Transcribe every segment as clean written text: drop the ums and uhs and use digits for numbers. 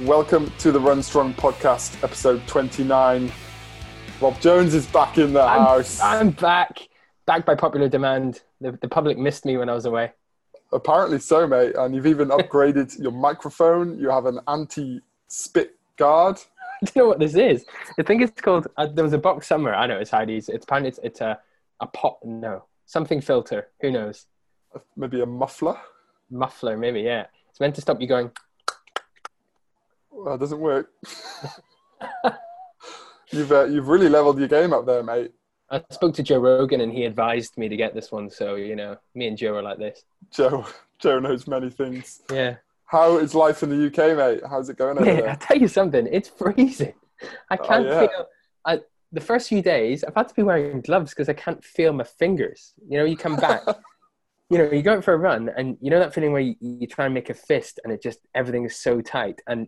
Welcome to the Run Strong Podcast, episode 29. Rob Jones is back in the house. I'm back by popular demand. The public missed me when I was away. Apparently so, mate. And you've even upgraded your microphone. You have an anti-spit guard. I don't know what this is. I think it's called, there was a box somewhere. I know it's Heidi's. It's a pot, no, something filter. Who knows? Maybe a muffler? Muffler, maybe, yeah. It's meant to stop you going... Well, it doesn't work. You've really leveled your game up there, mate. I spoke to Joe Rogan and he advised me to get this one. So, you know, me and Joe are like this. Joe knows many things. Yeah. How is life in the UK, mate? How's it going over there? I'll tell you something. It's freezing. I can't feel... The first few days, I've had to be wearing gloves because I can't feel my fingers. You know, you come back... You know, you go out for a run and you know that feeling where you try and make a fist and it just... Everything is so tight and...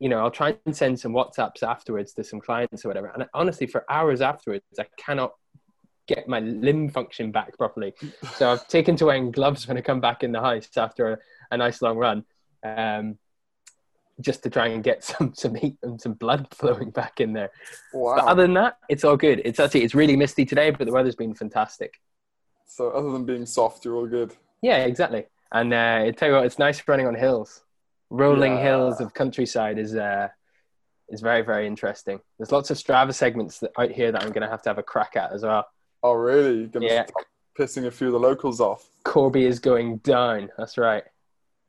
You know, I'll try and send some WhatsApps afterwards to some clients or whatever. And honestly, for hours afterwards, I cannot get my limb function back properly. So I've taken to wearing gloves when I come back in the house after a nice long run, just to try and get some heat and some blood flowing back in there. Wow. But other than that, it's all good. It's really misty today, but the weather's been fantastic. So other than being soft, you're all good. Yeah, exactly. And I tell you what, it's nice running on hills. Rolling hills of countryside is very, very interesting. There's lots of Strava segments out here that I'm going to have a crack at as well. Oh, really? You're going to start pissing a few of the locals off. Corby is going down. That's right.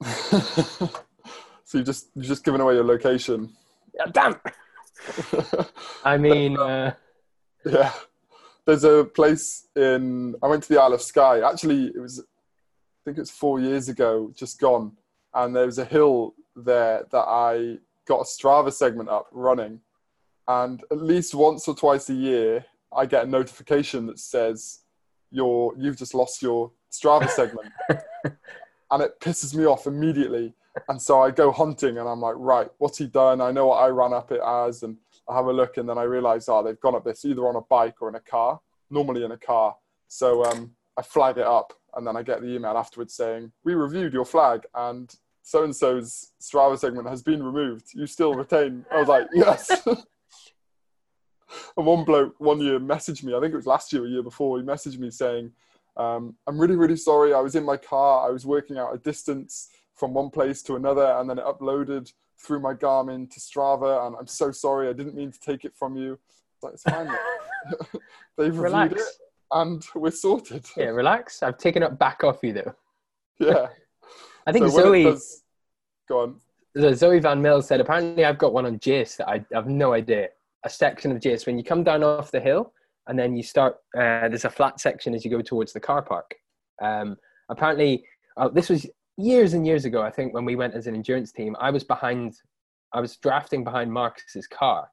So you've just given away your location. Yeah, damn! I mean... yeah. There's a place in... I went to the Isle of Skye. Actually, I think it was 4 years ago, just gone. And there was a hill there that I got a Strava segment up running. And at least once or twice a year, I get a notification that says, you've just lost your Strava segment. And it pisses me off immediately. And so I go hunting and I'm like, right, what's he done? I know what I ran up it as. And I have a look and then I realize, they've gone up this either on a bike or in a car, normally in a car. So I flag it up. And then I get the email afterwards saying, we reviewed your flag and so-and-so's Strava segment has been removed. You still retain. I was like, yes. And one bloke one year messaged me, I think it was last year or year before, he messaged me saying, I'm really, really sorry. I was in my car. I was working out a distance from one place to another and then it uploaded through my Garmin to Strava. And I'm so sorry. I didn't mean to take it from you. It's like, it's fine. They've reviewed it. And we're sorted. Yeah, relax. I've taken it back off you, though. Yeah. I think so Zoe... Go on. Zoe Van Mill said, apparently I've got one on Jace that I have no idea. A section of Jace. When you come down off the hill, and then you start... there's a flat section as you go towards the car park. Apparently, this was years and years ago, I think, when we went as an endurance team. I was drafting behind Marcus's car.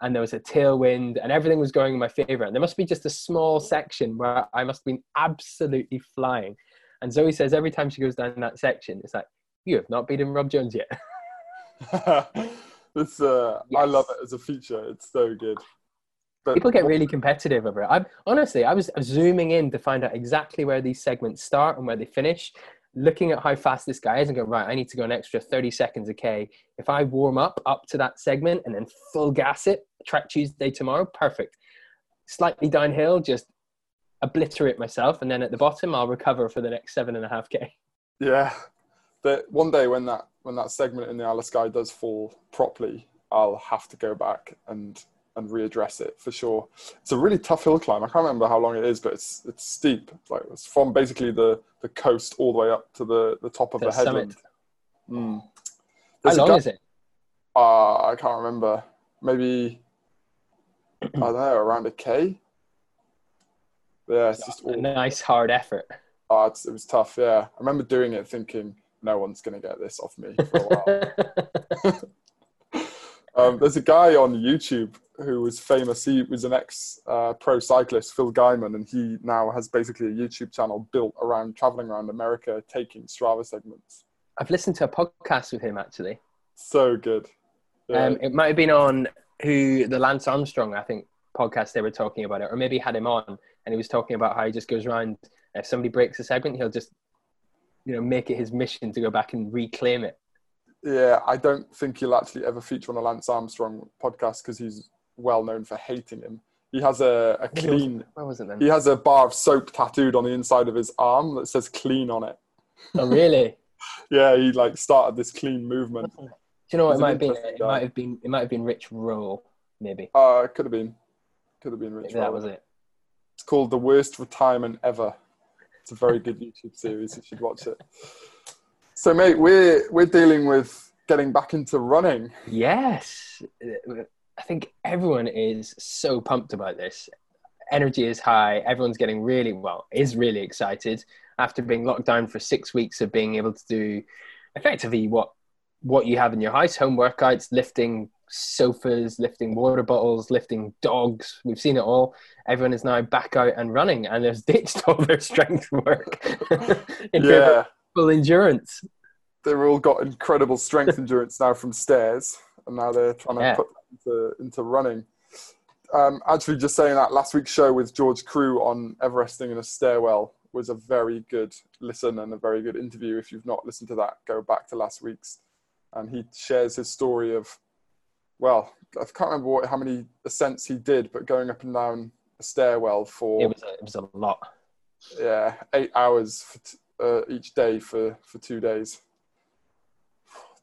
And there was a tailwind and everything was going in my favor. And there must be just a small section where I must have been absolutely flying. And Zoe says every time she goes down that section, it's like, you have not beaten Rob Jones yet. I love it as a feature. It's so good. But people get really competitive over it. I was zooming in to find out exactly where these segments start and where they finish, looking at how fast this guy is and going, right, I need to go an extra 30 seconds a K. If I warm up to that segment and then full gas it, track Tuesday tomorrow, perfect. Slightly downhill, just obliterate myself. And then at the bottom, I'll recover for the next 7.5 K. Yeah. One day when that segment in the Isle of Skye does fall properly, I'll have to go back and readdress it for sure. It's a really tough hill climb. I can't remember how long it is, but it's steep. It's from basically the coast all the way up to the top of the headland. Mm. How long is it? I can't remember. Maybe, I don't know, around a K? Yeah, it's just... A nice hard effort. It was tough, yeah. I remember doing it thinking, no one's going to get this off me for a while. There's a guy on YouTube who was famous. He was an ex-pro cyclist, Phil Guyman, and he now has basically a YouTube channel built around traveling around America, taking Strava segments. I've listened to a podcast with him, actually. So good. Yeah. It might have been on the Lance Armstrong, I think, podcast they were talking about it, or maybe had him on, and he was talking about how he just goes around. If somebody breaks a segment, he'll just, you know, make it his mission to go back and reclaim it. Yeah, I don't think he'll actually ever feature on a Lance Armstrong podcast because he's well known for hating him. He has a clean... Where was it then? He has a bar of soap tattooed on the inside of his arm that says clean on it. Oh, really? Yeah, he like started this clean movement. Do you know what it might be? It might have been Rich Roll, maybe. It could have been. Could have been Rich Roll. That was it. It's called The Worst Retirement Ever. It's a very good YouTube series. You should watch it. So, mate, we're dealing with getting back into running. Yes. I think everyone is so pumped about this. Energy is high. Everyone's getting really, well, is really excited after being locked down for 6 weeks of being able to do effectively what you have in your house, home workouts, lifting sofas, lifting water bottles, lifting dogs. We've seen it all. Everyone is now back out and running, and they've ditched all their strength work in yeah. full endurance. They've all got incredible strength endurance now from stairs, and now they're trying yeah. to put into running. Actually, just saying that last week's show with George Crew on Everesting in a stairwell was a very good listen and a very good interview. If you've not listened to that, go back to last week's, and he shares his story of, well, I can't remember how many ascents he did, but going up and down a stairwell for it was a lot. Yeah, 8 hours each day for 2 days.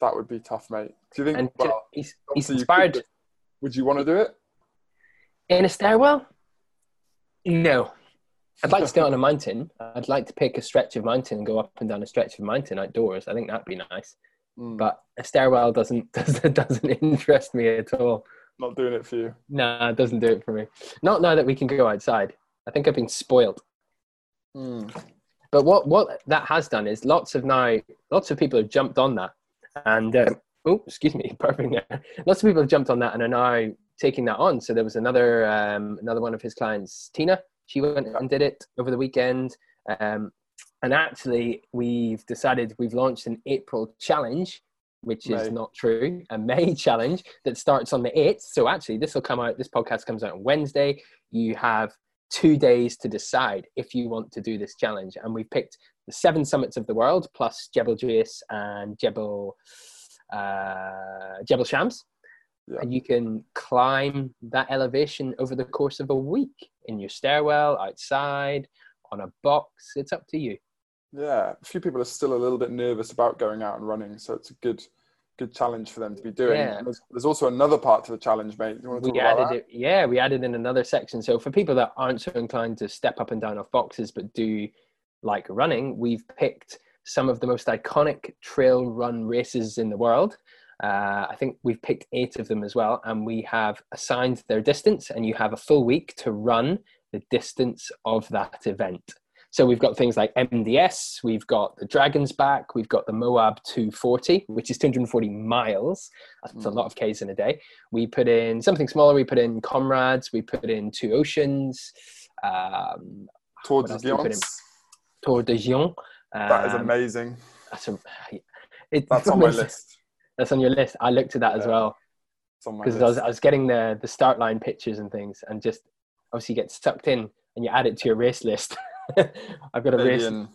That would be tough, mate. Do you think? And well, he's inspired. Would you want to do it? In a stairwell? No. I'd like to do it on a mountain. I'd like to pick a stretch of mountain and go up and down a stretch of mountain outdoors. I think that'd be nice. Mm. But a stairwell doesn't interest me at all. Not doing it for you? No, it doesn't do it for me. Not now that we can go outside. I think I've been spoiled. Mm. But what that has done is lots of people have jumped on that. And, burping there. Lots of people have jumped on that and are now taking that on. So there was another one of his clients, Tina. She went and did it over the weekend. And actually, we've launched an April challenge, which is not true, a May challenge that starts on the 8th. So actually, this podcast comes out on Wednesday. You have 2 days to decide if you want to do this challenge. And we've picked the 7 summits of the world, plus Jebel Jais and Jebel Shams. Yeah. And you can climb that elevation over the course of a week in your stairwell, outside, on a box. It's up to you. Yeah. A few people are still a little bit nervous about going out and running, so it's a good challenge for them to be doing. Yeah. There's also another part to the challenge, mate. You want to talk about that? Yeah, we added in another section. So for people that aren't so inclined to step up and down off boxes but do like running, we've picked some of the most iconic trail run races in the world. I think we've picked 8 of them as well, and we have assigned their distance, and you have a full week to run the distance of that event. So we've got things like MDS, we've got the Dragon's Back, we've got the Moab 240, which is 240 miles. That's a lot of Ks in a day. We put in something smaller. We put in Comrades. We put in Two Oceans. Tour de Gion. That is amazing. That's on my list. That's on your list. I looked at that as well, because I was getting the start line pictures and things, and just obviously get sucked in, and you add it to your race list. I've got a race in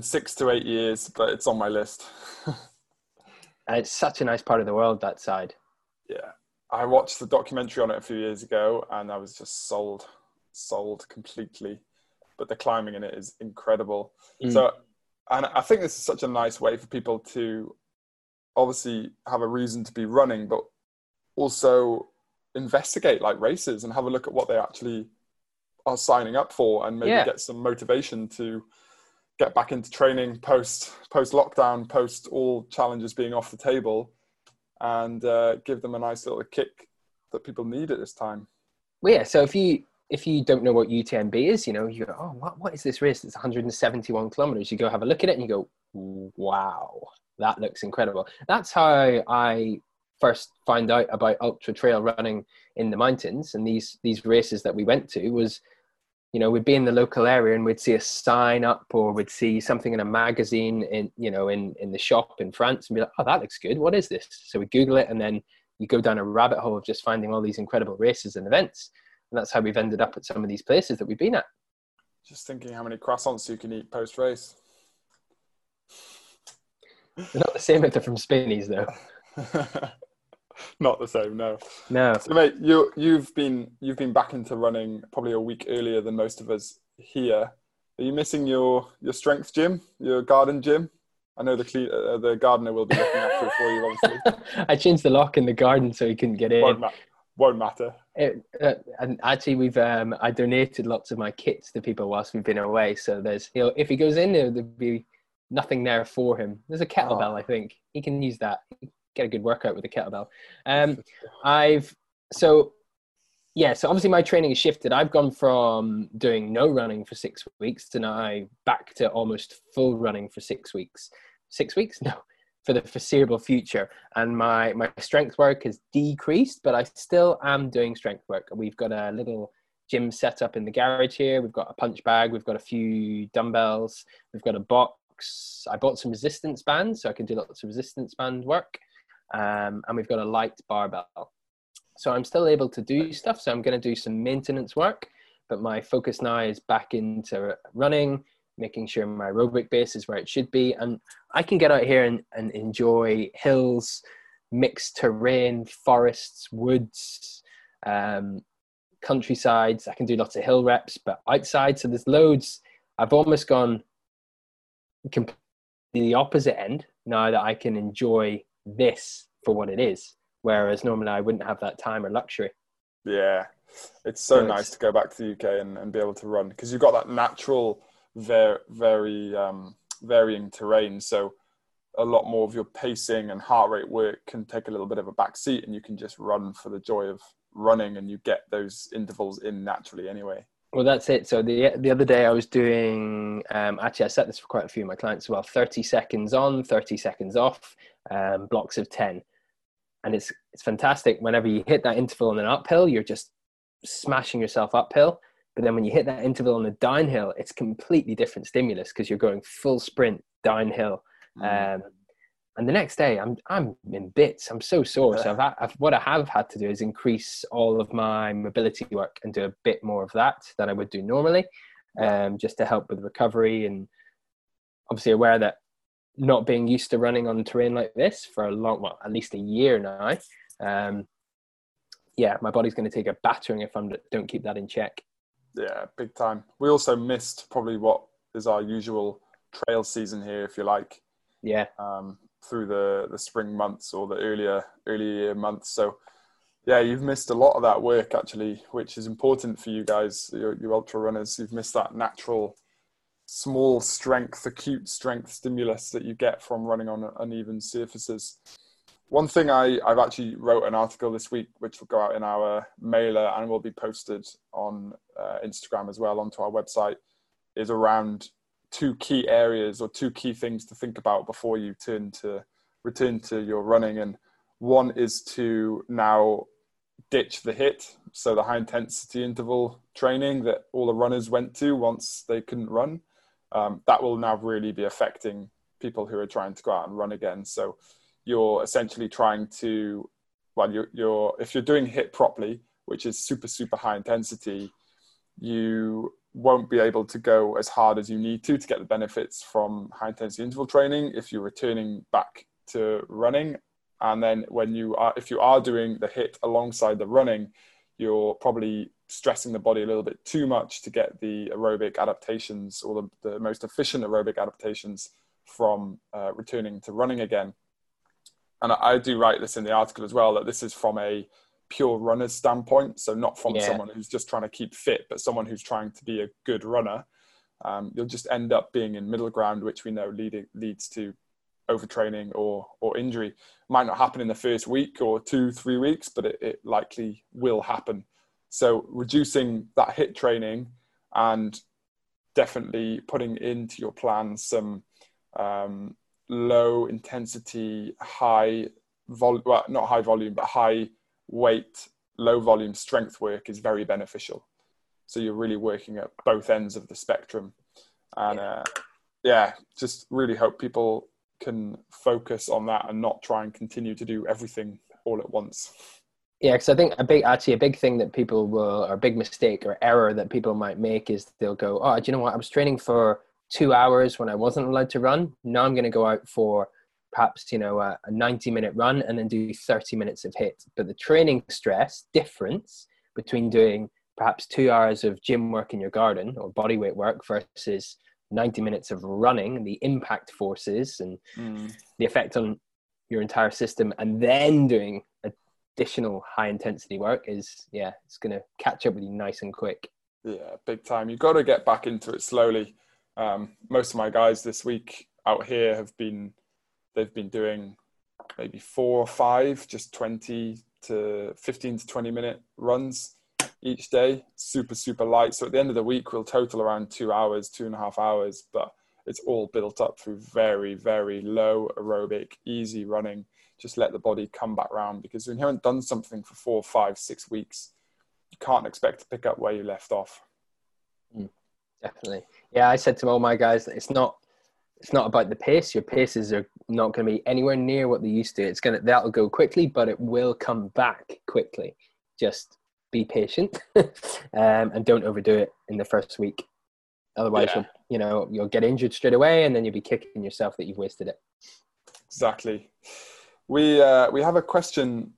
6 to 8 years, but it's on my list. And it's such a nice part of the world, that side. Yeah, I watched the documentary on it a few years ago, and I was just sold completely. But the climbing in it is incredible. Mm. So, and I think this is such a nice way for people to obviously have a reason to be running, but also investigate like races and have a look at what they actually are signing up for, and maybe get some motivation to get back into training post lockdown, post all challenges being off the table, and give them a nice little kick that people need at this time. Well, yeah. So if you don't know what UTMB is, you go, oh, what is this race? It's 171 kilometers. You go have a look at it and you go, wow, that looks incredible. That's how I first found out about ultra trail running in the mountains. And these races that we went to was, we'd be in the local area and we'd see a sign up, or we'd see something in a magazine in the shop in France, and be like, oh, that looks good. What is this? So we Google it, and then you go down a rabbit hole of just finding all these incredible races and events. And that's how we've ended up at some of these places that we've been at. Just thinking how many croissants you can eat post-race. They're not the same if they're from Spinneys, though. Not the same, no. No. So, mate, you've been back into running probably a week earlier than most of us here. Are you missing your strength gym, your garden gym? I know the gardener will be looking after it for you, obviously. I changed the lock in the garden so he couldn't get in. Won't matter. And actually, I donated lots of my kits to people whilst we've been away. So if he goes in there'll be nothing there for him. There's a kettlebell, I think. He can use that. Get a good workout with a kettlebell. So obviously my training has shifted. I've gone from doing no running for 6 weeks to now back to almost full running for 6 weeks. 6 weeks? No, for the foreseeable future. And my strength work has decreased, but I still am doing strength work. We've got a little gym set up in the garage here. We've got a punch bag. We've got a few dumbbells. We've got a box. I bought some resistance bands, so I can do lots of resistance band work. And we've got a light barbell. So I'm still able to do stuff. So I'm going to do some maintenance work, but my focus now is back into running, making sure my aerobic base is where it should be. And I can get out here and enjoy hills, mixed terrain, forests, woods, countrysides. I can do lots of hill reps, but outside. So there's loads. I've almost gone completely the opposite end now that I can enjoy this for what it is, whereas normally I wouldn't have that time or luxury. Yeah, it's so nice to go back to the UK and be able to run, because you've got that natural, very varying terrain, so a lot more of your pacing and heart rate work can take a little bit of a back seat, and you can just run for the joy of running, and you get those intervals in naturally anyway. Well, that's it. So the other day I was doing, actually I set this for quite a few of my clients as well, 30 seconds on, 30 seconds off, blocks of 10. And it's fantastic. Whenever you hit that interval on an uphill, you're just smashing yourself uphill. But then when you hit that interval on a downhill, it's completely different stimulus because you're going full sprint downhill. And the next day I'm in bits. I'm so sore. So what I have had to do is increase all of my mobility work and do a bit more of that than I would do normally, just to help with recovery. And obviously aware that not being used to running on terrain like this for at least a year now. My body's going to take a battering if I don't keep that in check. Yeah, big time. We also missed probably what is our usual trail season here, if you like. Yeah. Through the spring months or the earlier months. So yeah, you've missed a lot of that work actually, which is important for you guys, your ultra runners. You've missed that natural, small strength, acute strength stimulus that you get from running on uneven surfaces. One thing I've actually wrote an article this week, which will go out in our mailer and will be posted on Instagram as well, onto our website, is around two key areas or two key things to think about before you return to your running. And one is to now ditch the HIIT, so the high intensity interval training that all the runners went to once they couldn't run. That will now really be affecting people who are trying to go out and run again. So you're essentially trying to, if you're doing HIIT properly, which is super, super high intensity, you won't be able to go as hard as you need to get the benefits from high intensity interval training if you're returning back to running. And then if you are doing the HIIT alongside the running, you're probably stressing the body a little bit too much to get the aerobic adaptations or the most efficient aerobic adaptations from returning to running again. And I do write this in the article as well, that this is from a pure runner's standpoint, so not from someone who's just trying to keep fit, but someone who's trying to be a good runner. You'll just end up being in middle ground, which we know leads to overtraining or injury. Might not happen in the first week or 2-3 weeks, but it likely will happen. So reducing that HIIT training and definitely putting into your plan some low intensity, high weight, low volume strength work is very beneficial. So you're really working at both ends of the spectrum. And just really hope people can focus on that and not try and continue to do everything all at once. Yeah, because I think a big thing that people will, or a big mistake or error that people might make, is they'll go, oh, do you know what? I was training for 2 hours when I wasn't allowed to run. Now I'm going to go out for perhaps, you know, a 90-minute run and then do 30 minutes of HIIT. But the training stress difference between doing perhaps 2 hours of gym work in your garden or bodyweight work versus 90 minutes of running, the impact forces and the effect on your entire system, and then doing additional high intensity work is, yeah, it's going to catch up with you nice and quick. Yeah, big time. You've got to get back into it slowly. Most of my guys this week out here have been, they've been doing maybe 4 or 5, just 15 to 20 minute runs each day, super light. So at the end of the week, we'll total around 2 hours, 2.5 hours, but it's all built up through very low aerobic, easy running. Just let the body come back round, because when you haven't done something for 4, 5, 6 weeks, you can't expect to pick up where you left off. Definitely. Yeah, I said to all my guys that it's not about the pace. Your paces are not going to be anywhere near what they used to. That'll go quickly, but it will come back quickly. Just be patient and don't overdo it in the first week. Otherwise, you'll get injured straight away, and then you'll be kicking yourself that you've wasted it. Exactly. We have a question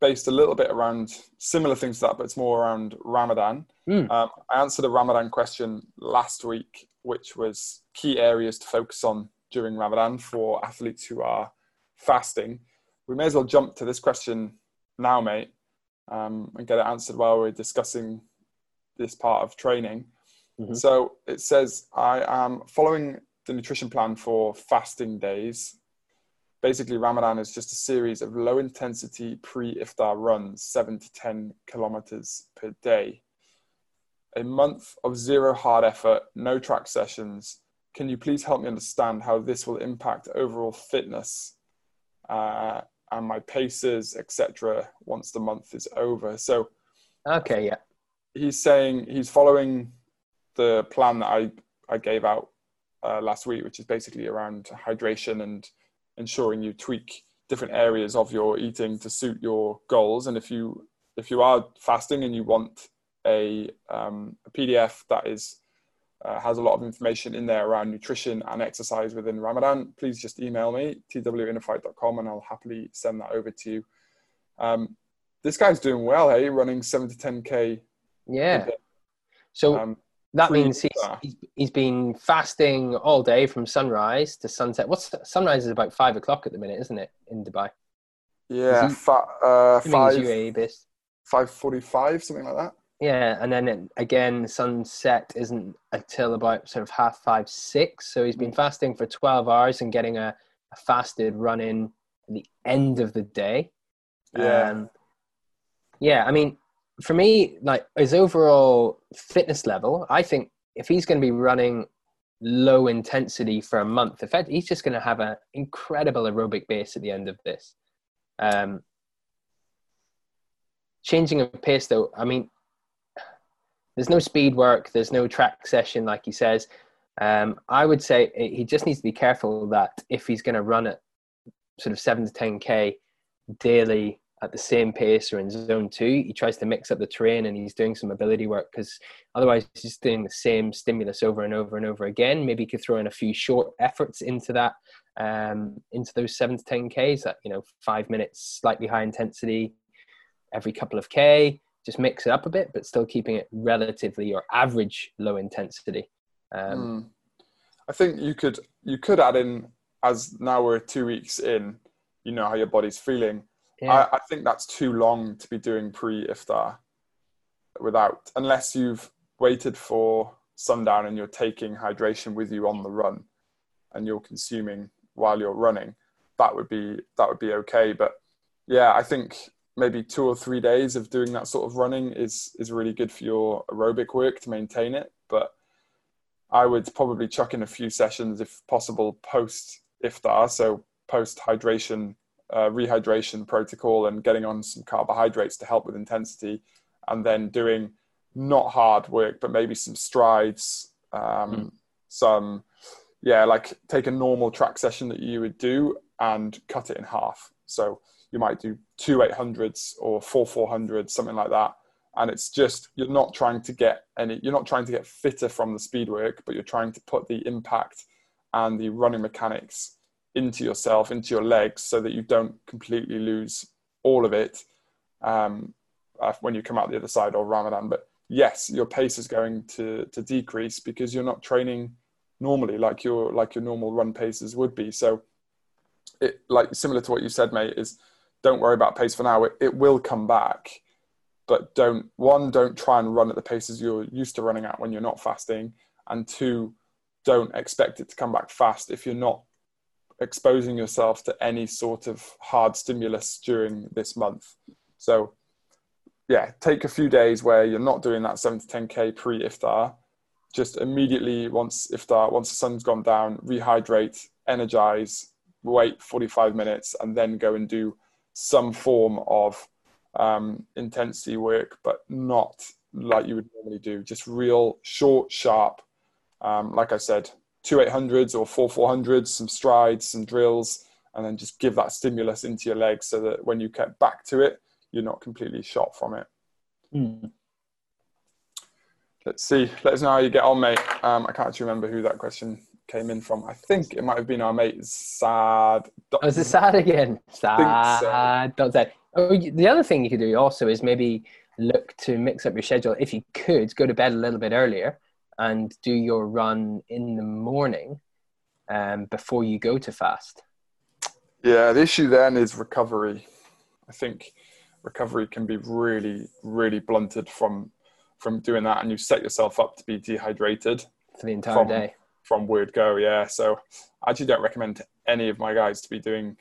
based a little bit around similar things to that, but it's more around Ramadan. I answered a Ramadan question last week, which was key areas to focus on during Ramadan for athletes who are fasting. We may as well jump to this question now, mate, and get it answered while we're discussing this part of training. So it says, I am following the nutrition plan for fasting days. Basically, Ramadan is just a series of low-intensity pre-iftar runs, 7 to 10 kilometers per day. A month of zero hard effort, no track sessions. Can you please help me understand how this will impact overall fitness and my paces, etc., once the month is over? So, okay, yeah. He's saying he's following the plan that I gave out last week, which is basically around hydration and ensuring you tweak different areas of your eating to suit your goals. And if you are fasting and you want a PDF that is has a lot of information in there around nutrition and exercise within Ramadan, please just email me, tw@innerfight.com, and I'll happily send that over to you. This guy's doing well, hey, running 7 to 10K. Yeah. So that means he's been fasting all day from sunrise to sunset. Sunrise is about 5 o'clock at the minute, isn't it, in Dubai? Yeah, 5:45, something like that. Yeah, and then again, sunset isn't until about sort of 5:30, 6:30. So he's been fasting for 12 hours and getting a fasted run in at the end of the day. Yeah. Yeah, I mean, for me, like his overall fitness level, I think if he's going to be running low intensity for a month, in fact, he's just going to have an incredible aerobic base at the end of this. Changing of pace, though, I mean, there's no speed work, there's no track session, like he says. I would say he just needs to be careful that if he's going to run at sort of 7 to 10K daily at the same pace or in zone 2, he tries to mix up the terrain and he's doing some ability work, because otherwise he's just doing the same stimulus over and over and over again. Maybe you could throw in a few short efforts into that, into those 7 to 10Ks, that, you know, 5 minutes, slightly high intensity every couple of K, just mix it up a bit, but still keeping it relatively or average low intensity. I think you could add in, as now we're 2 weeks in, you know how your body's feeling. Yeah. I think that's too long to be doing pre-iftar without, unless you've waited for sundown and you're taking hydration with you on the run and you're consuming while you're running, that would be okay. But yeah, I think maybe 2 or 3 days of doing that sort of running is really good for your aerobic work to maintain it. But I would probably chuck in a few sessions if possible post-iftar, so post-hydration, rehydration protocol, and getting on some carbohydrates to help with intensity, and then doing not hard work but maybe some strides, like take a normal track session that you would do and cut it in half. So you might do 2 800s or 4 400s, something like that, and it's just you're not trying to get fitter from the speed work, but you're trying to put the impact and the running mechanics into yourself, into your legs, so that you don't completely lose all of it when you come out the other side or Ramadan. But yes, your pace is going to decrease because you're not training normally like your normal run paces would be. So it, like, similar to what you said, mate, is don't worry about pace for now. It will come back, but don't try and run at the paces you're used to running at when you're not fasting. And two, don't expect it to come back fast if you're not exposing yourself to any sort of hard stimulus during this month. So yeah, take a few days where you're not doing that 7 to 10K pre-iftar. Just immediately once the sun's gone down, rehydrate, energize, wait 45 minutes, and then go and do some form of intensity work, but not like you would normally do. Just real short, sharp, like I said, 2 800s or 4 400s, some strides, some drills, and then just give that stimulus into your legs so that when you get back to it, you're not completely shot from it. Mm. Let's see. Let us know how you get on, mate. I can't actually remember who that question came in from. I think it might have been our mate, Sad. Was it Sad again? Sad. So. Oh, the other thing you could do also is maybe look to mix up your schedule. If you could, go to bed a little bit earlier and do your run in the morning before you go to fast. Yeah, the issue then is recovery. I think recovery can be really, really blunted from doing that, and you set yourself up to be dehydrated for the entire day from word go. Yeah. So I actually don't recommend to any of my guys to be doing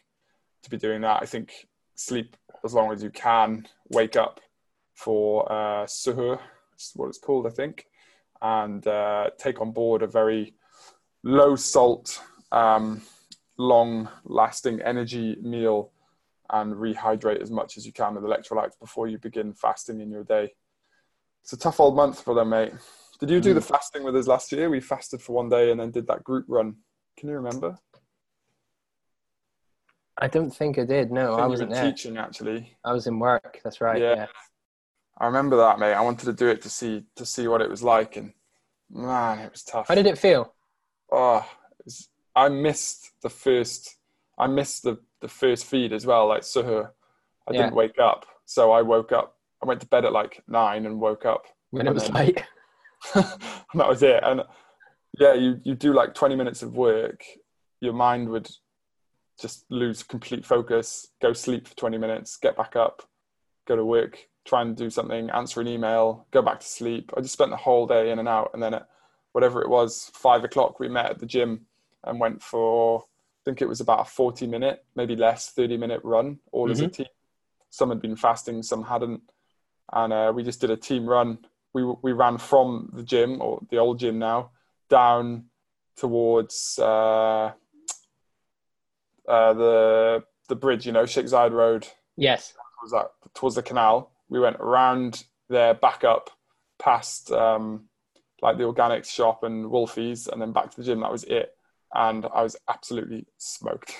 that. I think sleep as long as you can, wake up for SUHU, is what it's called, I think, and take on board a very low salt, long lasting energy meal, and rehydrate as much as you can with electrolytes before you begin fasting in your day. It's a tough old month for them, mate. Did you do the fasting with us last year? We fasted for one day and then did that group run. Can you remember? I don't think I did. No, I wasn't there. Teaching, actually. I was in work. That's right. Yeah. I remember that, mate. I wanted to do it to see what it was like, and man, it was tough. How did it feel? Oh, I missed the first feed as well. Like Suhur, I didn't wake up, so I woke up. I went to bed at like 9 and woke up when it was late. And that was it. And yeah, you do like 20 minutes of work. Your mind would just lose complete focus, go sleep for 20 minutes, get back up, go to work, try and do something, answer an email, go back to sleep. I just spent the whole day in and out. And then at whatever it was, 5 o'clock, we met at the gym and went for, I think it was about a 40 minute, maybe less, 30 minute run, all as a team. Some had been fasting, some hadn't. And we just did a team run. We ran from the gym, or the old gym now, down towards the bridge, you know, Sheikh Zayed Road. Yes. Towards the canal. We went around there, back up, past like the organics shop and Wolfie's, and then back to the gym. That was it. And I was absolutely smoked.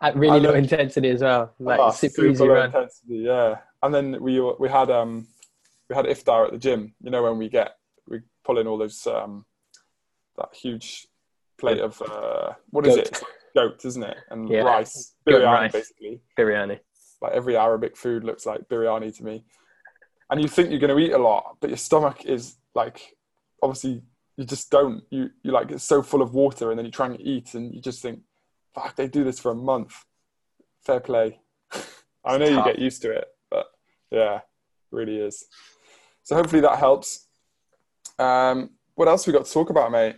At really low intensity as well. Like super easy run. Intensity, yeah. And then we had iftar at the gym. You know, when we pull in all those that huge plate of what is it? It's like goat, isn't it? And rice, biryani, basically. Biryani. Like every Arabic food looks like biryani to me. And you think you're going to eat a lot, but your stomach is like, obviously you just don't. You like, it's so full of water, and then you try and eat, and you just think, fuck, they do this for a month. Fair play. I know you get used to it, but yeah, really is. So hopefully that helps. What else we got to talk about, mate?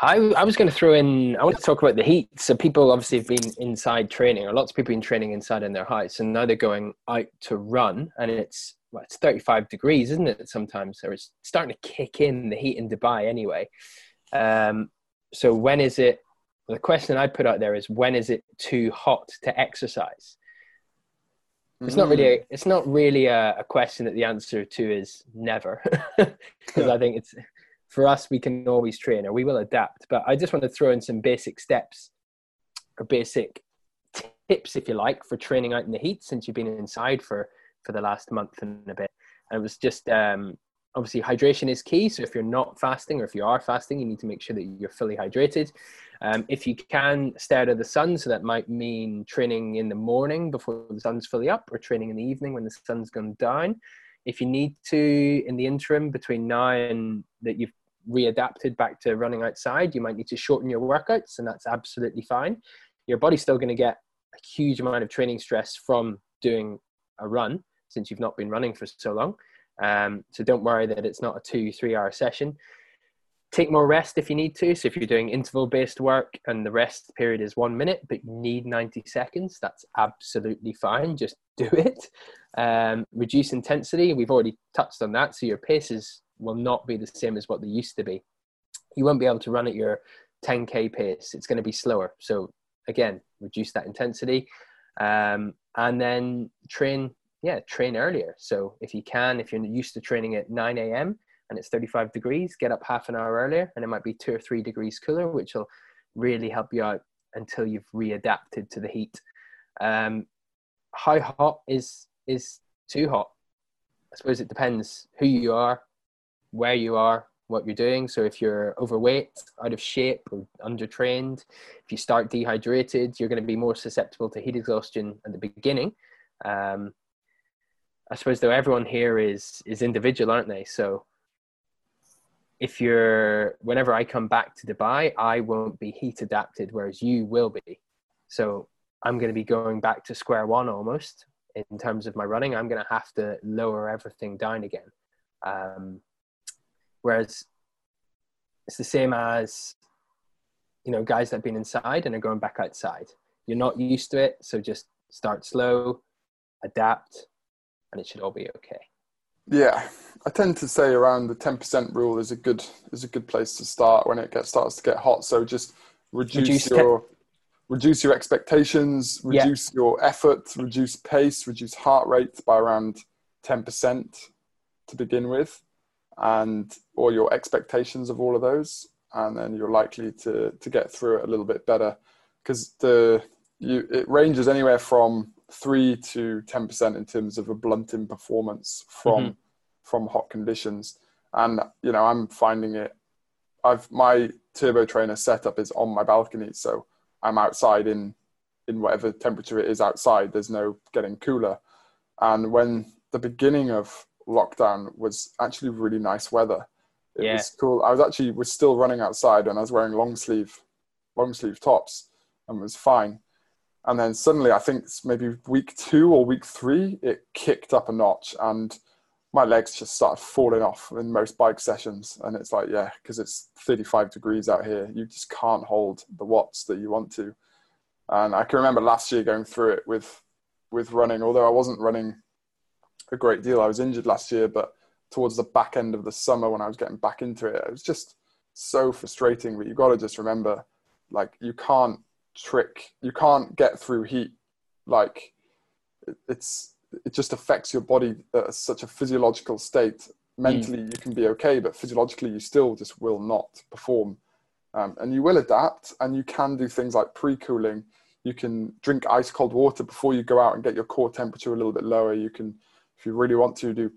I was going to throw in, I want to talk about the heat. So people obviously have been inside training, or lots of people have been training inside in their house, and now they're going out to run, and it's 35 degrees, isn't it, sometimes? Or it's starting to kick in, the heat in Dubai anyway. So when is it, the question I put out there is, when is it too hot to exercise? It's not really a question that the answer to is never, because I think it's, for us, we can always train, or we will adapt. But I just want to throw in some basic steps, or basic tips, if you like, for training out in the heat, since you've been inside for the last month and a bit. And it was just obviously hydration is key. So if you're not fasting, or if you are fasting, you need to make sure that you're fully hydrated. If you can, stay out of the sun. So that might mean training in the morning before the sun's fully up, or training in the evening when the sun's gone down. If you need to, in the interim between now and that you've readapted back to running outside, you might need to shorten your workouts, and that's absolutely fine. Your body's still going to get a huge amount of training stress from doing a run since you've not been running for so long. So don't worry that it's not a 2-3 hour session. Take more rest if you need to. So if you're doing interval based work and the rest period is 1 minute, but you need 90 seconds, that's absolutely fine. Just do it. Reduce intensity. We've already touched on that. So your paces will not be the same as what they used to be. You won't be able to run at your 10K pace. It's going to be slower. So again, reduce that intensity, and then train earlier. So if you can, if you're used to training at 9 a.m., and it's 35 degrees, get up half an hour earlier, and it might be 2 or 3 degrees cooler, which will really help you out until you've readapted to the heat. How hot is too hot? I suppose it depends who you are, where you are, what you're doing. So if you're overweight, out of shape, or undertrained, if you start dehydrated, you're going to be more susceptible to heat exhaustion at the beginning. I suppose though, everyone here is individual, aren't they? So whenever I come back to Dubai, I won't be heat adapted, whereas you will be. So I'm going to be going back to square one almost in terms of my running. I'm going to have to lower everything down again. Whereas it's the same as, guys that have been inside and are going back outside. You're not used to it. So just start slow, adapt, and it should all be okay. Yeah, I tend to say around the 10% rule is a good place to start when it starts to get hot. So just reduce your expectations, reduce your effort, reduce pace, reduce heart rate by around 10% to begin with, and or your expectations of all of those, and then you're likely to get through it a little bit better, because it ranges anywhere from 3 to 10% in terms of a blunt in performance from hot conditions. And I'm finding it, my turbo trainer setup is on my balcony, so I'm outside in whatever temperature it is outside. There's no getting cooler. And when the beginning of lockdown was actually really nice weather, it was cool. I was still running outside and I was wearing long sleeve tops and was fine. And then suddenly, I think it's maybe week 2 or week 3, it kicked up a notch and my legs just started falling off in most bike sessions. And it's like, because it's 35 degrees out here. You just can't hold the watts that you want to. And I can remember last year going through it with running, although I wasn't running a great deal. I was injured last year, but towards the back end of the summer when I was getting back into it, it was just so frustrating. But you've got to just remember, you can't get through heat. It just affects your body at such a physiological state. Mentally you can be okay, but physiologically you still just will not perform, and you will adapt, and you can do things like pre-cooling. You can drink ice cold water before you go out and get your core temperature a little bit lower. You can, if you really want to, do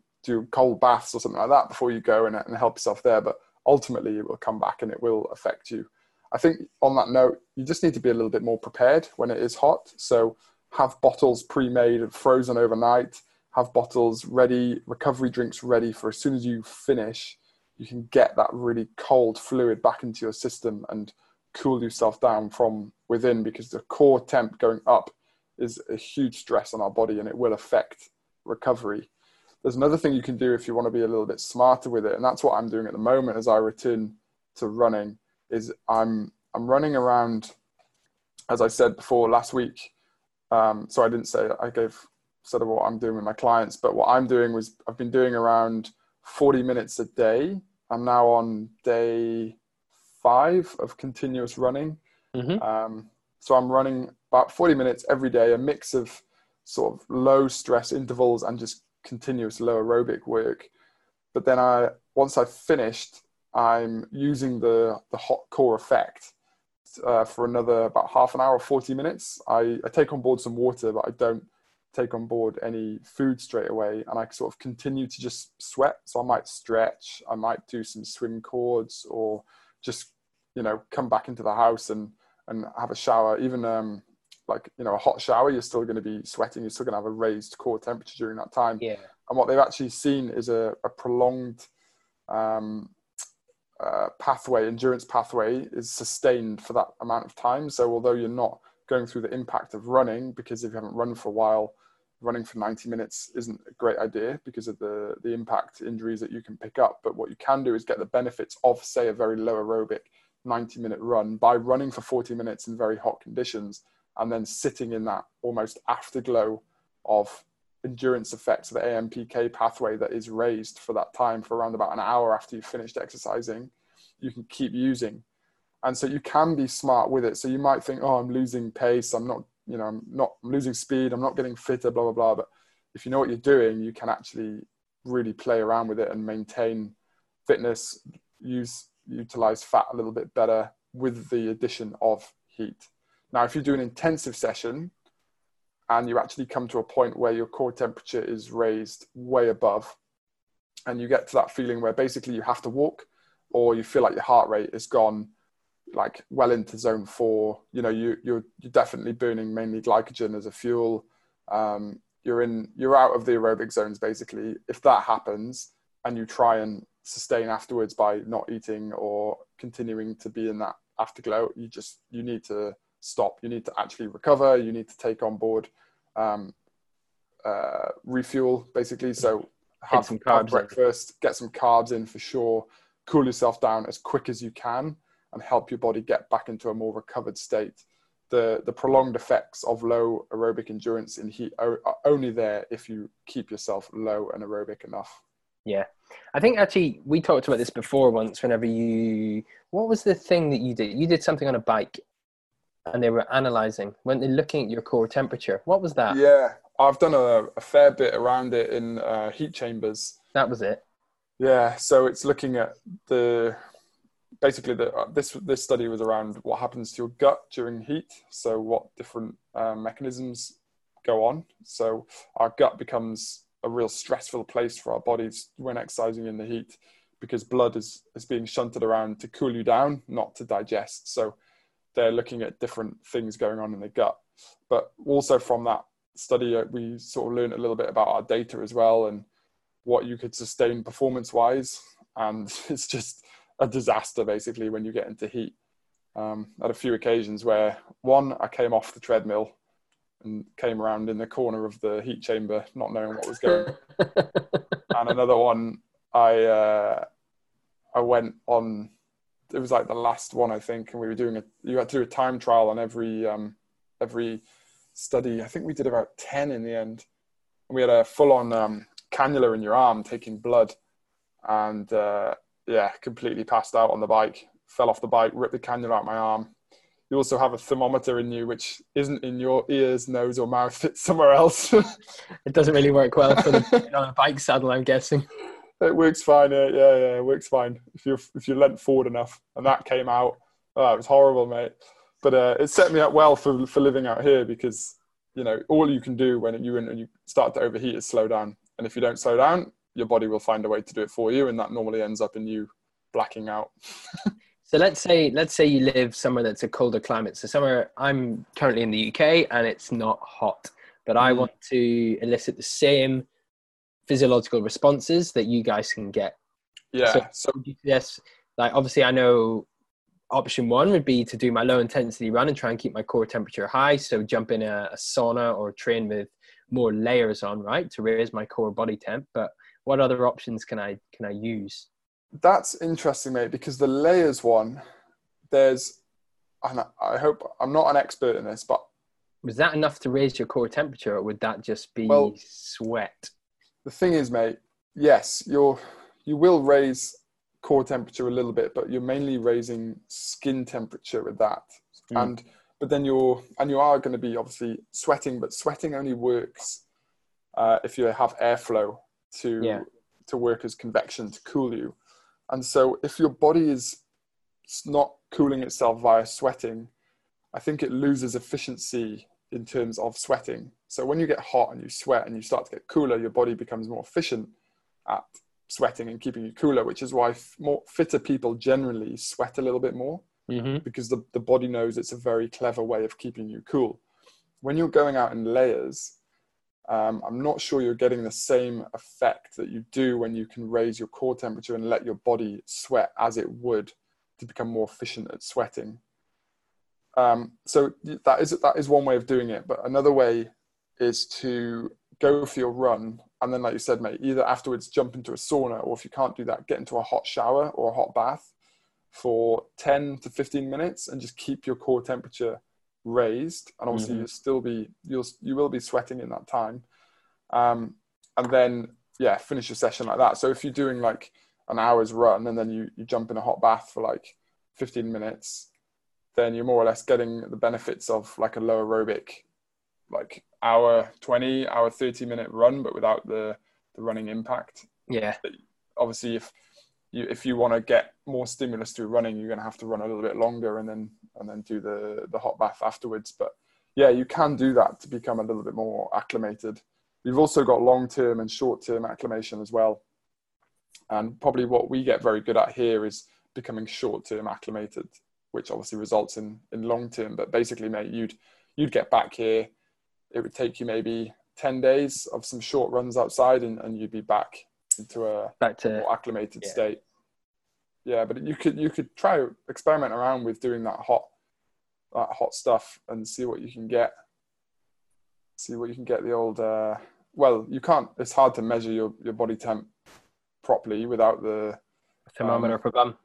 cold baths or something like that before you go and help yourself there. But ultimately it will come back and it will affect you. I think on that note, you just need to be a little bit more prepared when it is hot. So have bottles pre-made and frozen overnight, have bottles ready, recovery drinks ready for as soon as you finish, you can get that really cold fluid back into your system and cool yourself down from within, because the core temp going up is a huge stress on our body and it will affect recovery. There's another thing you can do if you want to be a little bit smarter with it. And that's what I'm doing at the moment as I return to running. Is I'm running around, as I said before last week. So I didn't say, I gave sort of what I'm doing with my clients, but what I'm doing was I've been doing around 40 minutes a day. I'm now on day 5 of continuous running. So I'm running about 40 minutes every day, a mix of sort of low stress intervals and just continuous low aerobic work. But then once I've finished, I'm using the hot core effect for another about half an hour, 40 minutes. I take on board some water, but I don't take on board any food straight away, and I sort of continue to just sweat. So I might stretch, I might do some swim cords, or just, you know, come back into the house and have a shower. Even like, you know, a hot shower, you're still going to be sweating, you're still going to have a raised core temperature during that time. Yeah. And what they've actually seen is a prolonged pathway, endurance pathway is sustained for that amount of time. So although you're not going through the impact of running, because if you haven't run for a while, running for 90 minutes isn't a great idea because of the impact injuries that you can pick up. But what you can do is get the benefits of, say, a very low aerobic 90-minute run by running for 40 minutes in very hot conditions and then sitting in that almost afterglow of endurance effects of the AMPK pathway that is raised for that time, for around about an hour after you've finished exercising, you can keep using. And so you can be smart with it. So you might think, oh, I'm losing pace, I'm losing speed, I'm not getting fitter, blah, blah, blah. But if you know what you're doing, you can actually really play around with it and maintain fitness, utilize fat a little bit better with the addition of heat. Now, if you do an intensive session and you actually come to a point where your core temperature is raised way above and you get to that feeling where basically you have to walk, or you feel like your heart rate has gone like well into zone 4, you know, you're definitely burning mainly glycogen as a fuel. You're out of the aerobic zones, basically. If that happens and you try and sustain afterwards by not eating or continuing to be in that afterglow, you need to stop. You need to actually recover. You need to take on board, refuel, basically. So have breakfast, get some carbs in for sure, cool yourself down as quick as you can, and help your body get back into a more recovered state. The prolonged effects of low aerobic endurance in heat are only there if you keep yourself low and aerobic enough. Yeah. I think actually we talked about this before once, whenever what was the thing that you did? You did something on a bike and they were analyzing, weren't they, looking at your core temperature? What was that? Yeah. I've done a fair bit around it in heat chambers. That was it. Yeah. So it's looking at this study was around what happens to your gut during heat. So what different mechanisms go on. So our gut becomes a real stressful place for our bodies when exercising in the heat, because blood is being shunted around to cool you down, not to digest. So they're looking at different things going on in the gut. But also from that study, we sort of learned a little bit about our data as well and what you could sustain performance-wise. And it's just a disaster, basically, when you get into heat. At a few occasions where, one, I came off the treadmill and came around in the corner of the heat chamber, not knowing what was going on. And another one, I went on, it was like the last one, I think, and we were you had to do a time trial on every study. I think we did about 10 in the end. And we had a full-on cannula in your arm taking blood, and completely passed out on the bike, fell off the bike, ripped the cannula out my arm. You also have a thermometer in you, which isn't in your ears, nose, or mouth. It's somewhere else. It doesn't really work well for on a bike saddle, I'm guessing. It works fine. It works fine if you leant forward enough. And that came out. Oh, it was horrible, mate. But it set me up well for living out here, because you know all you can do when you start to overheat is slow down. And if you don't slow down, your body will find a way to do it for you, and that normally ends up in you blacking out. So let's say you live somewhere that's a colder climate. So somewhere, I'm currently in the UK and it's not hot, but I want to elicit the same physiological responses that you guys can get. Yeah. So yes, like obviously I know option one would be to do my low intensity run and try and keep my core temperature high. So jump in a sauna or train with more layers on, right, to raise my core body temp. But what other options can I use? That's interesting, mate, because the layers one, and I hope I'm not an expert in this, but was that enough to raise your core temperature, or would that just be sweat? The thing is, mate, yes, you will raise core temperature a little bit, but you're mainly raising skin temperature with that. But then you are going to be obviously sweating, but sweating only works if you have airflow to work as convection to cool you. And so if your body is not cooling itself via sweating, I think it loses efficiency in terms of sweating. So when you get hot and you sweat and you start to get cooler, your body becomes more efficient at sweating and keeping you cooler, which is why more fitter people generally sweat a little bit more, because the body knows it's a very clever way of keeping you cool. When you're going out in layers, I'm not sure you're getting the same effect that you do when you can raise your core temperature and let your body sweat as it would to become more efficient at sweating. So that is one way of doing it. But another way is to go for your run. And then, like you said, mate, either afterwards jump into a sauna, or if you can't do that, get into a hot shower or a hot bath for 10 to 15 minutes and just keep your core temperature raised. And obviously you will be sweating in that time. And then, yeah, finish your session like that. So if you're doing like an hour's run and then you jump in a hot bath for like 15 minutes, then you're more or less getting the benefits of like a low aerobic, like hour 20, hour 30 minute run, but without the running impact. Yeah. Obviously, if you want to get more stimulus through running, you're going to have to run a little bit longer and then do the hot bath afterwards. But yeah, you can do that to become a little bit more acclimated. You've also got long-term and short-term acclimation as well. And probably what we get very good at here is becoming short-term acclimated, which obviously results in long-term. But basically, mate, you'd get back here. It would take you maybe 10 days of some short runs outside and you'd be back into a more acclimated state. Yeah, but you could try experiment around with doing that hot stuff and see what you can get. See what you can get the old, you can't, it's hard to measure your body temp properly without the thermometer for them.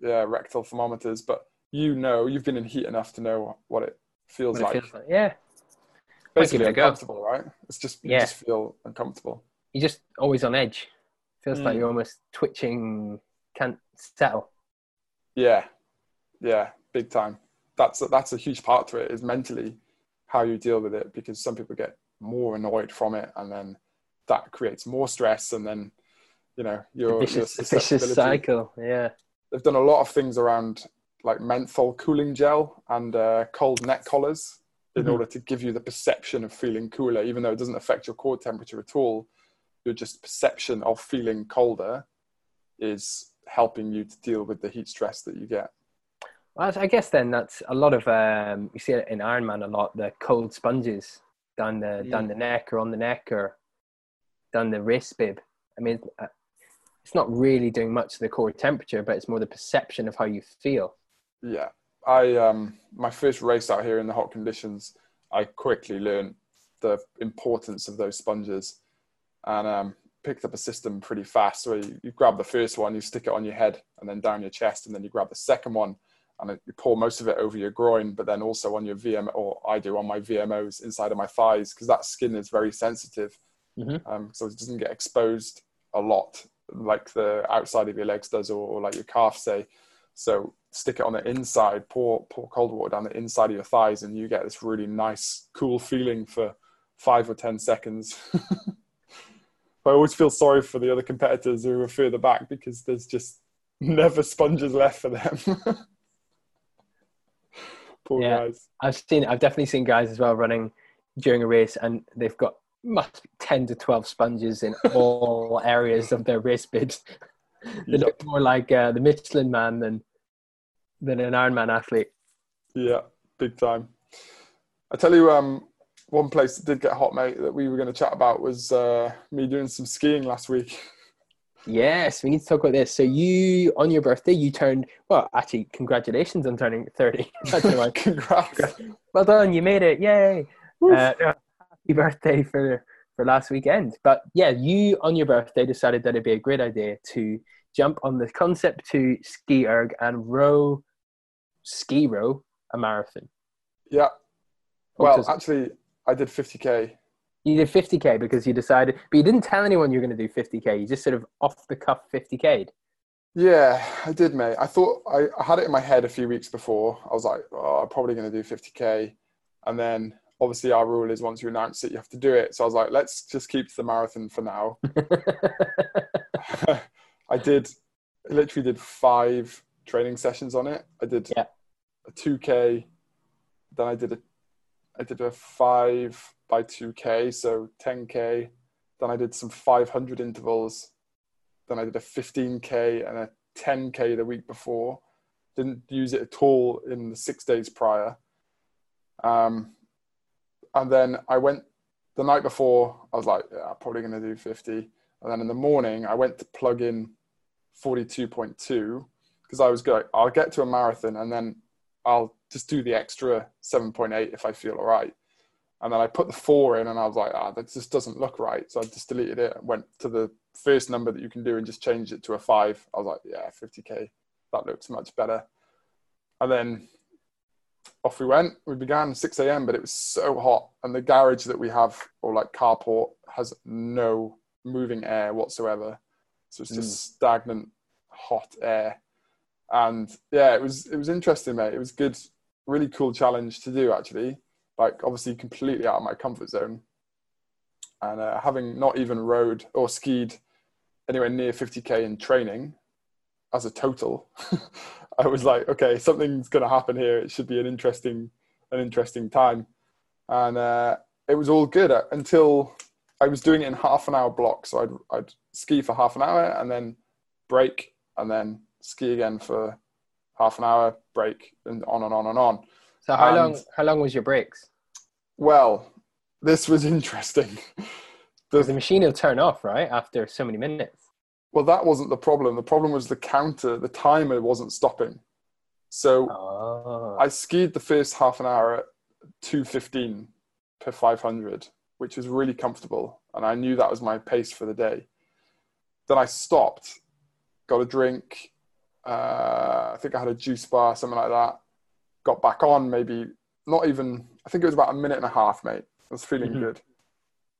Yeah, rectal thermometers, but you've been in heat enough to know what it feels like. Yeah. Basically uncomfortable, right? It's just, you just feel uncomfortable. You're just always on edge. Feels like you're almost twitching, can't settle. Yeah, big time. That's a huge part to it, is mentally how you deal with it, because some people get more annoyed from it and then that creates more stress and then, you know, your vicious cycle, yeah. They've done a lot of things around like menthol cooling gel and cold neck collars in order to give you the perception of feeling cooler, even though it doesn't affect your core temperature at all. Your just perception of feeling colder is helping you to deal with the heat stress that you get. Well, I guess then that's a lot of, you see it in Ironman a lot, the cold sponges down the neck or on the neck or down the wrist bib. I mean, it's not really doing much to the core temperature, but it's more the perception of how you feel. Yeah. I my first race out here in the hot conditions, I quickly learned the importance of those sponges and picked up a system pretty fast where you grab the first one, you stick it on your head and then down your chest, and then you grab the second one and you pour most of it over your groin, but then also on your VMO, or I do on my VMOs inside of my thighs, because that skin is very sensitive. So it doesn't get exposed a lot like the outside of your legs does or like your calf, say. So stick it on the inside, pour cold water down the inside of your thighs, and you get this really nice, cool feeling for 5 or 10 seconds. I always feel sorry for the other competitors who are further back, because there's just never sponges left for them. Poor guys. I've definitely seen guys as well running during a race, and they've got 10 to 12 sponges in all areas of their race bibs. They look more like the Michelin Man than an Ironman athlete. Yeah, big time. I tell you, one place that did get hot, mate, that we were going to chat about was me doing some skiing last week. Yes, we need to talk about this. So you, on your birthday, you turned... Well, actually, congratulations on turning 30. Congrats. Well done, you made it. Yay. Happy birthday for last weekend. But yeah, you, on your birthday, decided that it'd be a great idea to jump on the concept to Ski Erg and ski row a marathon. Yeah. Well, actually, I did 50K. You did 50K because you decided, but you didn't tell anyone you were going to do 50K. You just sort of off-the-cuff 50K'd. Yeah, I did, mate. I thought, I had it in my head a few weeks before. I was like, I'm probably going to do 50K. And then, obviously, our rule is once you announce it, you have to do it. So I was like, let's just keep to the marathon for now. I literally did 5 training sessions on it. I did a 2K, then I did a I did a 5 by 2K, so 10K. Then I did some 500 intervals. Then I did a 15K and a 10K the week before. Didn't use it at all in the 6 days prior. And then I went the night before, I was like, yeah, I'm probably going to do 50. And then in the morning, I went to plug in 42.2 because I was going, I'll get to a marathon and then I'll just do the extra 7.8 if I feel all right. And then I put the 4 in and I was like, that just doesn't look right. So I just deleted it and went to the first number that you can do and just changed it to a 5. I was like, yeah, 50K. That looks much better. And then off we went. We began 6 a.m., but it was so hot. And the garage that we have, or like carport, has no moving air whatsoever. So it's just stagnant, hot air. And yeah, it was interesting, mate. It was good, really cool challenge to do, actually. Like, obviously, completely out of my comfort zone. And having not even rode or skied anywhere near 50K in training as a total, I was like, okay, something's going to happen here. It should be an interesting time. And it was all good until I was doing it in half an hour blocks. So I'd ski for half an hour and then break and then ski again for half an hour, break, and on and on and on. So how long was your breaks? Well, this was interesting. Because the machine will turn off, right? After so many minutes. Well, that wasn't the problem. The problem was the counter, the timer wasn't stopping. So I skied the first half an hour at 2:15 per 500, which was really comfortable. And I knew that was my pace for the day. Then I stopped, got a drink. I think I had a juice bar, something like that. Got back on, maybe not even, I think it was about a minute and a half, mate. I was feeling good.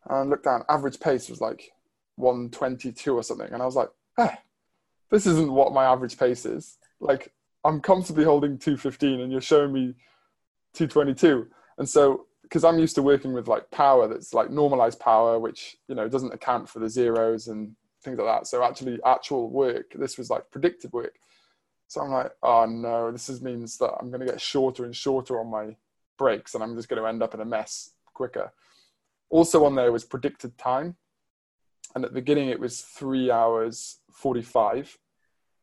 And I looked down, average pace was like 1:22 or something. And I was like, this isn't what my average pace is. Like, I'm comfortably holding 2:15 and you're showing me 2:22. And so, because I'm used to working with like power that's like normalized power, which, you know, doesn't account for the zeros and things like that. So actually actual work, this was like predicted work. So I'm like, oh no, this means that I'm going to get shorter and shorter on my breaks and I'm just going to end up in a mess quicker. Also on there was predicted time. And at the beginning, it was 3:45.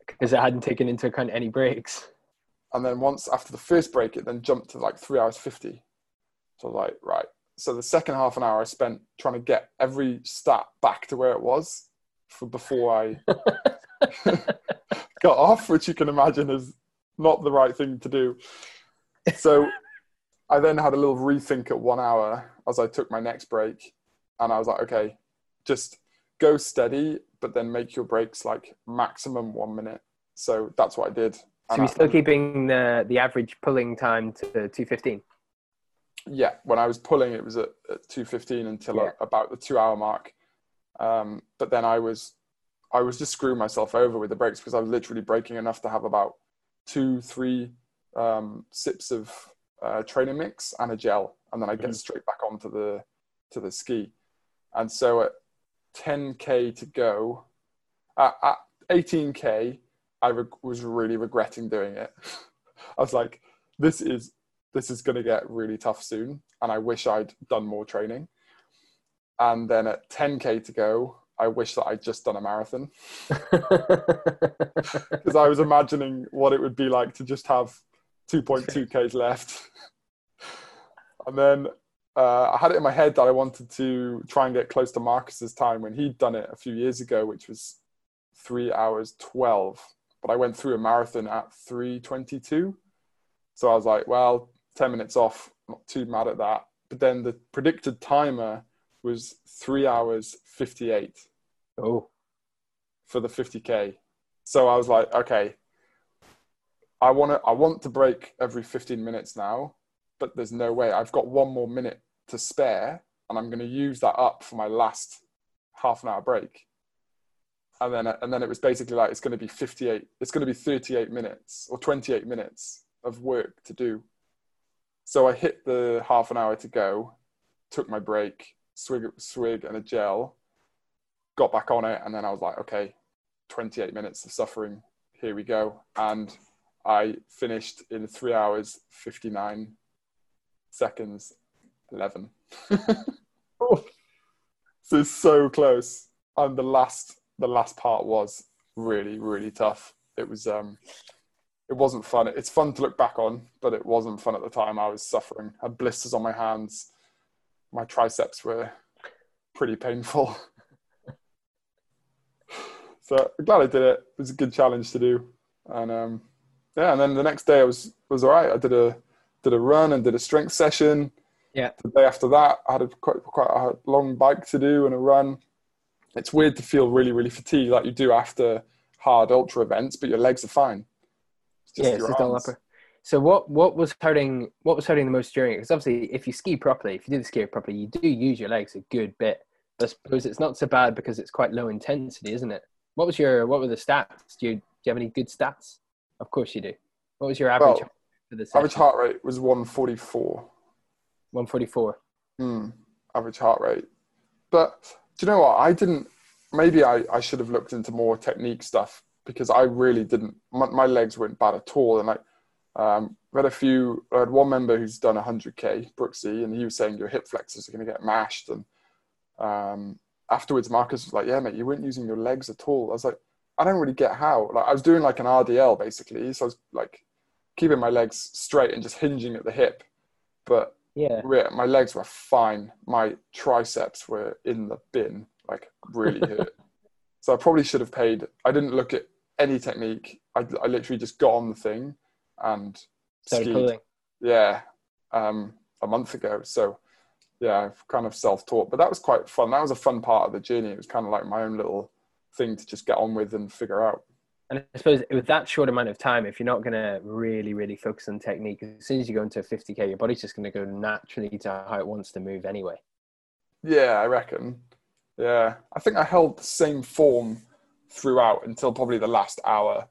Because it hadn't taken into account any breaks. And then once after the first break, it then jumped to like 3:50. So I was like, right. So the second half an hour I spent trying to get every stat back to where it was for before I... got off, which you can imagine is not the right thing to do. So I then had a little rethink at 1 hour as I took my next break. And I was like, okay, just go steady, but then make your breaks like maximum 1 minute. So that's what I did. So you're still keeping the average pulling time to 2:15? Yeah, when I was pulling, it was at 2:15 until about the 2 hour mark. But then I was just screwing myself over with the breaks because I was literally breaking enough to have about 2-3 sips of trainer mix and a gel. And then I get straight back onto the ski. And so at 10K to go, at 18K, I was really regretting doing it. I was like, this is going to get really tough soon. And I wish I'd done more training. And then at 10K to go, I wish that I'd just done a marathon because I was imagining what it would be like to just have 2.2Ks left. And then I had it in my head that I wanted to try and get close to Marcus's time when he'd done it a few years ago, which was 3:12, but I went through a marathon at 3:22. So I was like, well, 10 minutes off, not too mad at that. But then the predicted timer was 3:58. For the 50K. So I was like, okay, I want to break every 15 minutes now, but there's no way. I've got 1 more minute to spare and I'm going to use that up for my last half an hour break. And then it was basically like, it's going to be 38 minutes or 28 minutes of work to do. So I hit the half an hour to go, took my break, swig and a gel, got back on it, and then I was like, okay, 28 minutes of suffering, here we go. And I finished in 3:59. 11. Oh, this is so close. And the last part was really, really tough. It was, it wasn't fun. It's fun to look back on, but it wasn't fun at the time. I was suffering. I had blisters on my hands. My triceps were pretty painful. So I'm glad I did it. It was a good challenge to do. And yeah, and then the next day I was all right. I did a run and did a strength session. Yeah. The day after that, I had quite a long bike to do and a run. It's weird to feel really, really fatigued like you do after hard ultra events, but your legs are fine. It's just your arms. So what was hurting the most during it? Because obviously, if you ski properly, if you do the ski properly, you do use your legs a good bit. But I suppose it's not so bad because it's quite low intensity, isn't it? What were the stats? Do you have any good stats? Of course you do. What was your average heart rate for the session? Average heart rate was 144. 144. Average heart rate. But do you know what? I should have looked into more technique stuff because I really didn't. My legs weren't bad at all. And I had one member who's done 100K, Brooksy, and he was saying your hip flexors are going to get mashed. And afterwards, Marcus was like, yeah, mate, you weren't using your legs at all. I was like, I don't really get how. Like, I was doing like an RDL basically. So I was like keeping my legs straight and just hinging at the hip. But yeah, my legs were fine. My triceps were in the bin, like really hurt. So I probably should have paid. I didn't look at any technique. I literally just got on the thing and skied. Yeah, a month ago. So yeah, I've kind of self-taught, but that was quite fun. That was a fun part of the journey. It was kind of like my own little thing to just get on with and figure out. And I suppose with that short amount of time, if you're not going to really, really focus on technique, as soon as you go into a 50K, your body's just going to go naturally to how it wants to move anyway. Yeah, I reckon. Yeah. I think I held the same form throughout until probably the last hour.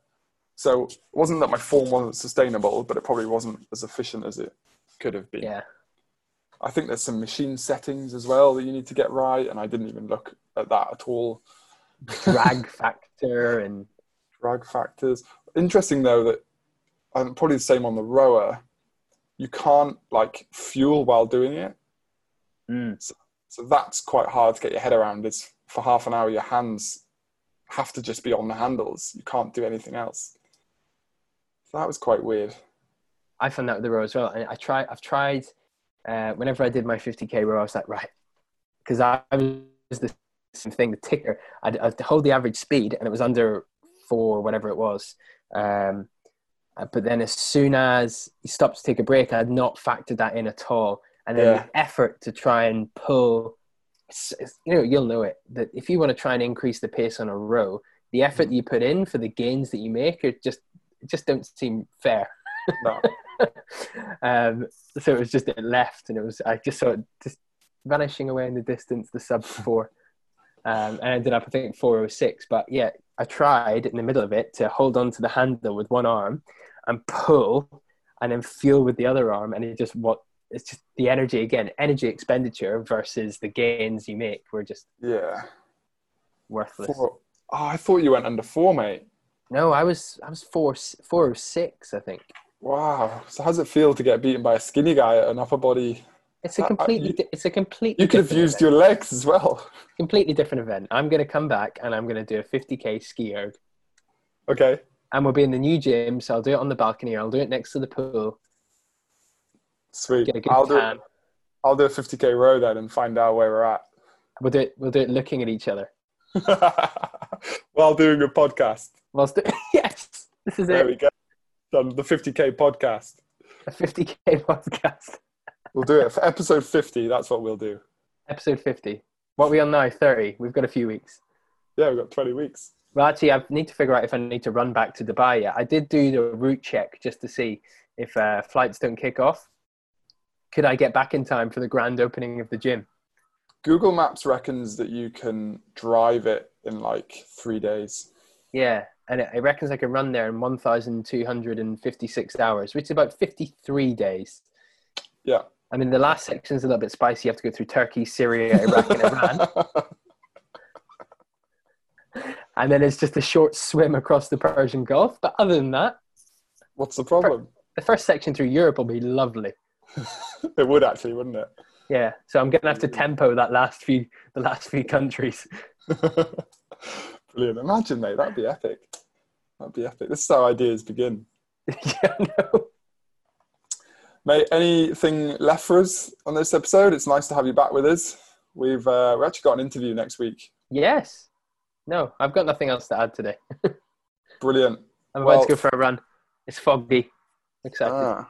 So it wasn't that my form wasn't sustainable, but it probably wasn't as efficient as it could have been. Yeah. I think there's some machine settings as well that you need to get right. And I didn't even look at that at all. Drag factor and... drag factors. Interesting though that, and probably the same on the rower, you can't like fuel while doing it. So that's quite hard to get your head around. It's for half an hour your hands have to just be on the handles. You can't do anything else. So that was quite weird. I found that with the rower as well. And I've tried whenever I did my 50K row, I was like, right, because I was the same thing, the ticker. I'd hold the average speed and it was under 4, whatever it was, but then as soon as he stopped to take a break, I had not factored that in at all. And then the effort to try and pull, you know, you'll know it, that if you want to try and increase the pace on a row, the effort you put in for the gains that you make are just don't seem fair. No. So it was just, it left, and it was, I just saw it just vanishing away in the distance, the sub 4. And I ended up, I think, 406. But yeah, I tried in the middle of it to hold on to the handle with one arm and pull, and then fuel with the other arm. And it's just the energy again, energy expenditure versus the gains you make were just worthless. 4, oh, I thought you went under 4, mate. No, I was 406, I think. Wow. So how's it feel to get beaten by a skinny guy at an upper body? It's a completely. You could have used your legs as well. Completely different event. I'm going to come back and I'm going to do a 50K ski erg. Okay. And we'll be in the new gym, so I'll do it on the balcony, or I'll do it next to the pool. Sweet. Get a good tan. I'll do a 50K row then and find out where we're at. We'll do it looking at each other. While doing a podcast. Yes, this is it. There we go. Done the 50K podcast. A 50K podcast. We'll do it for episode 50. That's what we'll do. Episode 50. What are we on now? 30. We've got a few weeks. Yeah, we've got 20 weeks. Well, actually, I need to figure out if I need to run back to Dubai yet. I did do the route check just to see if flights don't kick off. Could I get back in time for the grand opening of the gym? Google Maps reckons that you can drive it in like 3 days. Yeah, and it reckons I can run there in 1,256 hours, which is about 53 days. Yeah. I mean, the last section is a little bit spicy. You have to go through Turkey, Syria, Iraq, and Iran. And then it's just a short swim across the Persian Gulf. But other than that... what's the problem? The first section through Europe will be lovely. It would actually, wouldn't it? Yeah, so I'm going to have to tempo that the last few countries. Brilliant. Imagine, mate, that'd be epic. That'd be epic. This is how ideas begin. Yeah, I know. Mate, anything left for us on this episode? It's nice to have you back with us. We've we actually got an interview next week. Yes. No, I've got nothing else to add today. Brilliant. I'm about to go for a run. It's foggy. Exactly.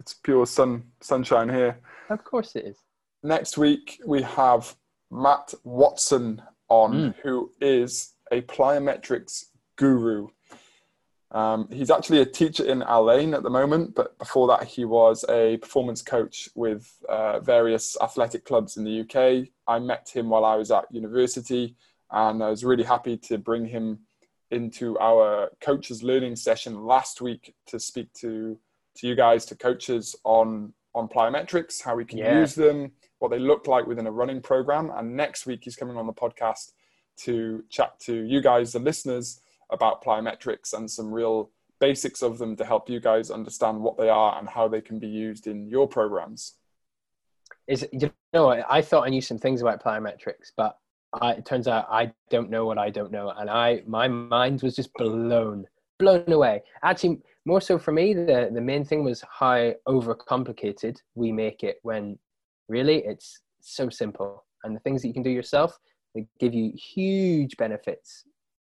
It's pure sunshine here. Of course it is. Next week, we have Matt Watson on, who is a plyometrics guru. He's actually a teacher in Alain at the moment, but before that, he was a performance coach with various athletic clubs in the UK. I met him while I was at university, and I was really happy to bring him into our coaches learning session last week to speak to you guys, to coaches, on plyometrics, how we can use them, what they look like within a running program. And next week he's coming on the podcast to chat to you guys, the listeners, about plyometrics and some real basics of them to help you guys understand what they are and how they can be used in your programs. I thought I knew some things about plyometrics, but it turns out I don't know what I don't know. And my mind was just blown away. Actually, more so for me, the main thing was how overcomplicated we make it when really it's so simple. And the things that you can do yourself that give you huge benefits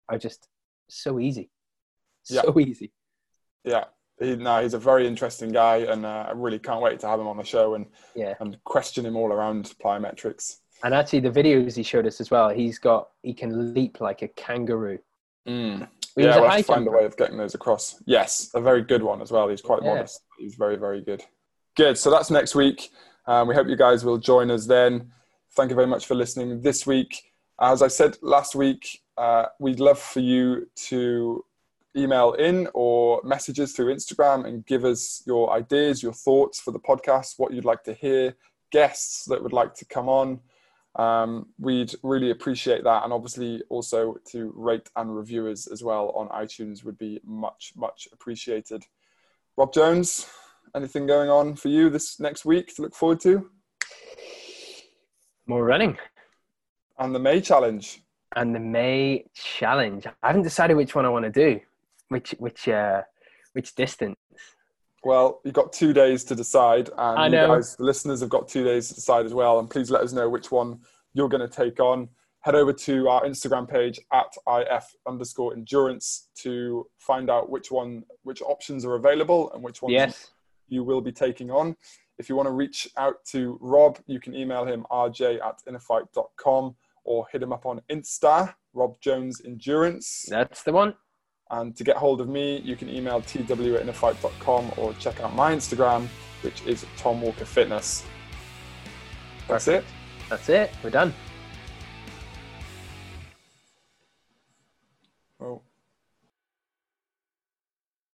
are just so easy. So easy. Yeah. He's a very interesting guy, and I really can't wait to have him on the show and question him all around plyometrics. And actually, the videos he showed us as well, he can leap like a kangaroo. Mm. Yeah, we'll have to find a way of getting those across. Yes, a very good one as well. He's quite modest. He's very, very good. Good. So that's next week. We hope you guys will join us then. Thank you very much for listening this week. As I said last week, we'd love for you to email in or message us through Instagram and give us your ideas, your thoughts for the podcast, what you'd like to hear, guests that would like to come on. We'd really appreciate that, and obviously also to rate and review us as well on iTunes would be much appreciated. Rob Jones, anything going on for you this next week to look forward to? More running and the May challenge. I haven't decided which one I want to do, which distance. Well, you've got 2 days to decide, and you guys, the listeners, have got 2 days to decide as well. And please let us know which one you're going to take on. Head over to our Instagram page at IF_endurance to find out which options are available and which ones you will be taking on. If you want to reach out to Rob, you can email him rj@innerfight.com or hit him up on Insta, Rob Jones Endurance. That's the one. And to get hold of me, you can email tw@innerfight.com or check out my Instagram, which is Tom Walker Fitness. That's it. We're done.